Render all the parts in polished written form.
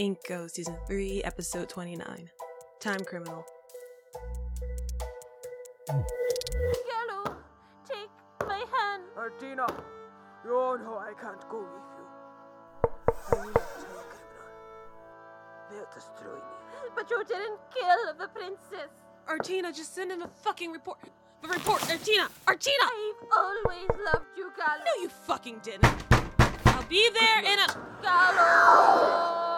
Inko, Season 3, Episode 29. Time Criminal. Gallo, take my hand. Artina, you all know I can't go with you. I need a time criminal. They'll destroy me. But you didn't kill the princess. Artina, just send him a fucking report. The report, Artina! Artina! I've always loved you, Gallo. No, you fucking didn't. I'll be there in a... Gallo!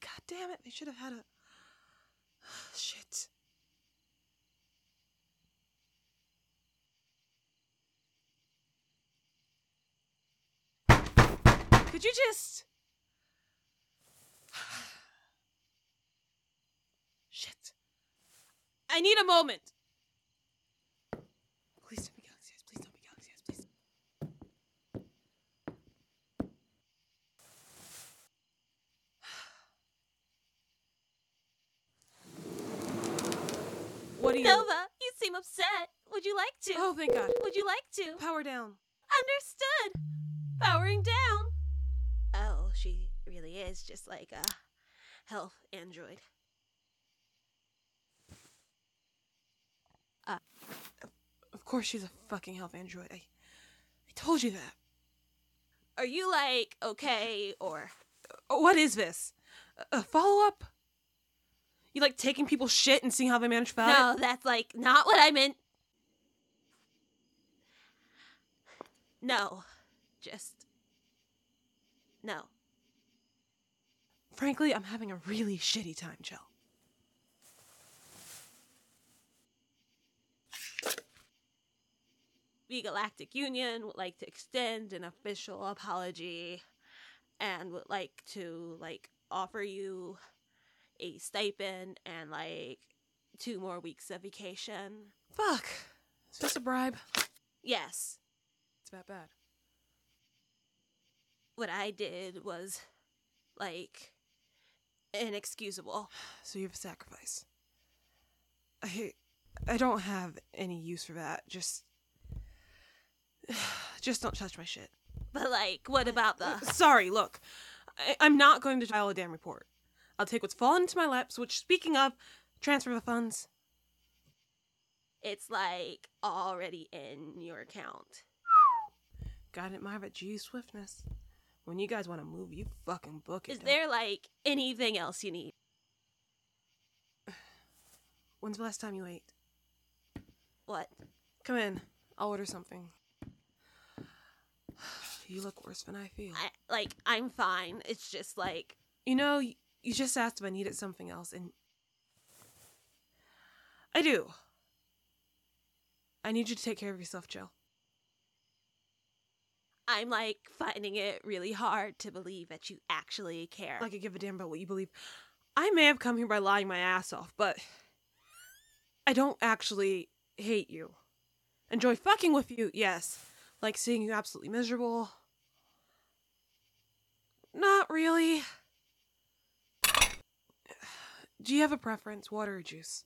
God damn it, they should have had a... Shit. Could you just... Shit. I need a moment. Please don't be Galaxy Eyes, please don't be Galaxy Eyes, please. Nova, you seem upset. Would you like to? Oh, thank God. Would you like to? Power down. Understood. Powering down. Oh, she really is just like a health android. Of course she's a fucking health android. I told you that. Are you like, okay, or... What is this? A follow-up? You like taking people's shit and seeing how they manage about it? No, that's like not what I meant. No. Just. No. Frankly, I'm having a really shitty time, Jill. The Galactic Union would like to extend an official apology and would like to, offer you a stipend and 2 more weeks of vacation. Fuck. Is this a bribe? Yes. It's that bad. What I did was inexcusable. So you have a sacrifice. I don't have any use for that. Just don't touch my shit. But what about the... Sorry, look. I'm not going to file a damn report. I'll take what's fallen into my laps, which, speaking of, transfer the funds. It's, already in your account. Got it, Marv, at G's swiftness. When you guys want to move, you fucking book it. Is there, anything else you need? When's the last time you ate? What? Come in. I'll order something. You look worse than I feel. I'm fine. It's just, You know... You just asked if I needed something else, and I do. I need you to take care of yourself, Chell. I'm, finding it really hard to believe that you actually care. I give a damn about what you believe. I may have come here by lying my ass off, but I don't actually hate you. Enjoy fucking with you, yes. Seeing you absolutely miserable. Not really... Do you have a preference, water or juice?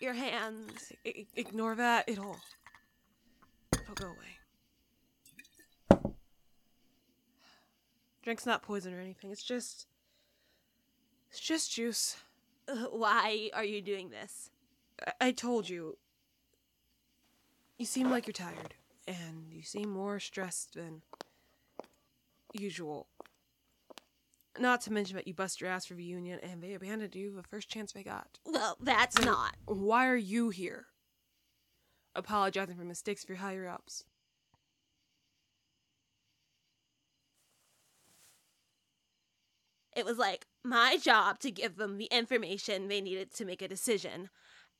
Your hands. Ignore that. It'll go away. Drink's not poison or anything. It's just juice. Why are you doing this? I told you. You seem like you're tired. And you seem more stressed than usual. Not to mention that you bust your ass for the union and they abandoned you the first chance they got. Well, that's not. Why are you here? Apologizing for mistakes for your higher-ups. It was my job to give them the information they needed to make a decision.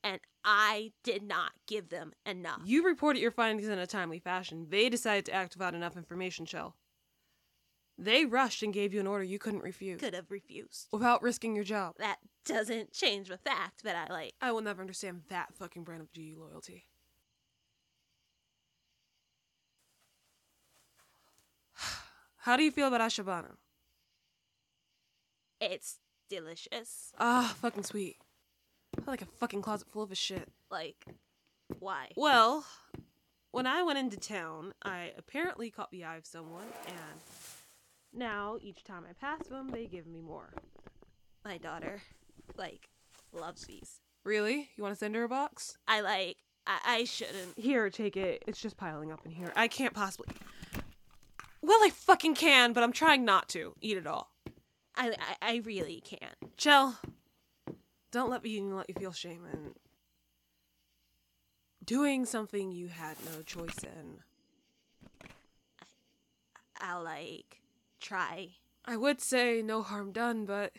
and I did not give them enough. You reported your findings in a timely fashion. They decided to act without enough information, Chell. They rushed and gave you an order you couldn't refuse. Could have refused. Without risking your job. That doesn't change the fact that I will never understand that fucking brand of GU loyalty. How do you feel about Ashabana? It's delicious. Ah, fucking sweet. I feel like a fucking closet full of his shit. Like, why? Well, when I went into town, I apparently caught the eye of someone, and now each time I pass them, they give me more. My daughter, loves these. Really? You want to send her a box? I shouldn't. Here, take it. It's just piling up in here. I can't possibly. Well, I fucking can, but I'm trying not to eat it all. I really can't. Chell, don't let the union let you feel shame in doing something you had no choice in. I'll try. I would say no harm done, but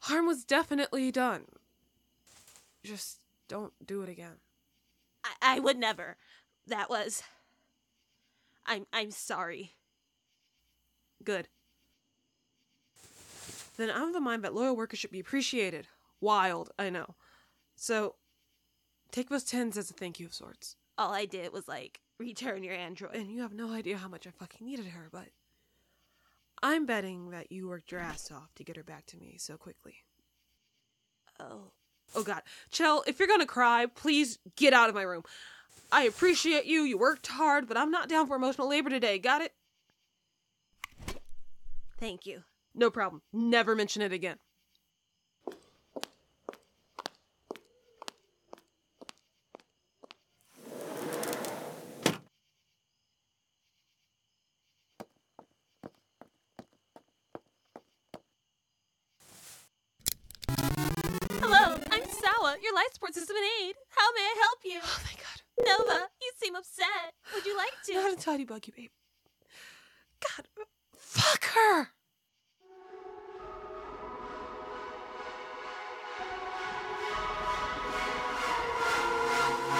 harm was definitely done. Just don't do it again. I would never. That was... I'm sorry. Good. Then I'm of the mind that loyal workers should be appreciated. Wild, I know. So, take those 10s as a thank you of sorts. All I did was, return your android. And you have no idea how much I fucking needed her, but... I'm betting that you worked your ass off to get her back to me so quickly. Oh. Oh, God. Chell, if you're gonna cry, please get out of my room. I appreciate you. You worked hard, but I'm not down for emotional labor today. Got it? Thank you. No problem. Never mention it again. Hello, I'm Sawa, your life support system and aid. How may I help you? Oh my God. Nova, you seem upset. Would you like to? Not until I debug you, babe. God, fuck her!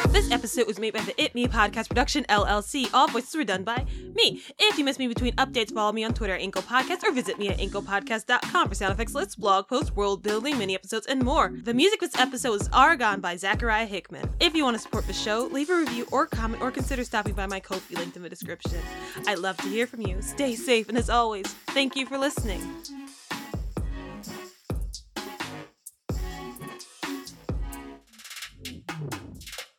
This episode was made by the It Me Podcast Production, LLC. All voices were done by me. If you miss me between updates, follow me on Twitter at Inko Podcast or visit me at InkoPodcast.com for sound effects, lists, blog posts, world building, mini episodes, and more. The music for this episode is Argonne by Zachariah Hickman. If you want to support the show, leave a review or comment or consider stopping by my Ko-fi linked in the description. I'd love to hear from you. Stay safe, and as always, thank you for listening.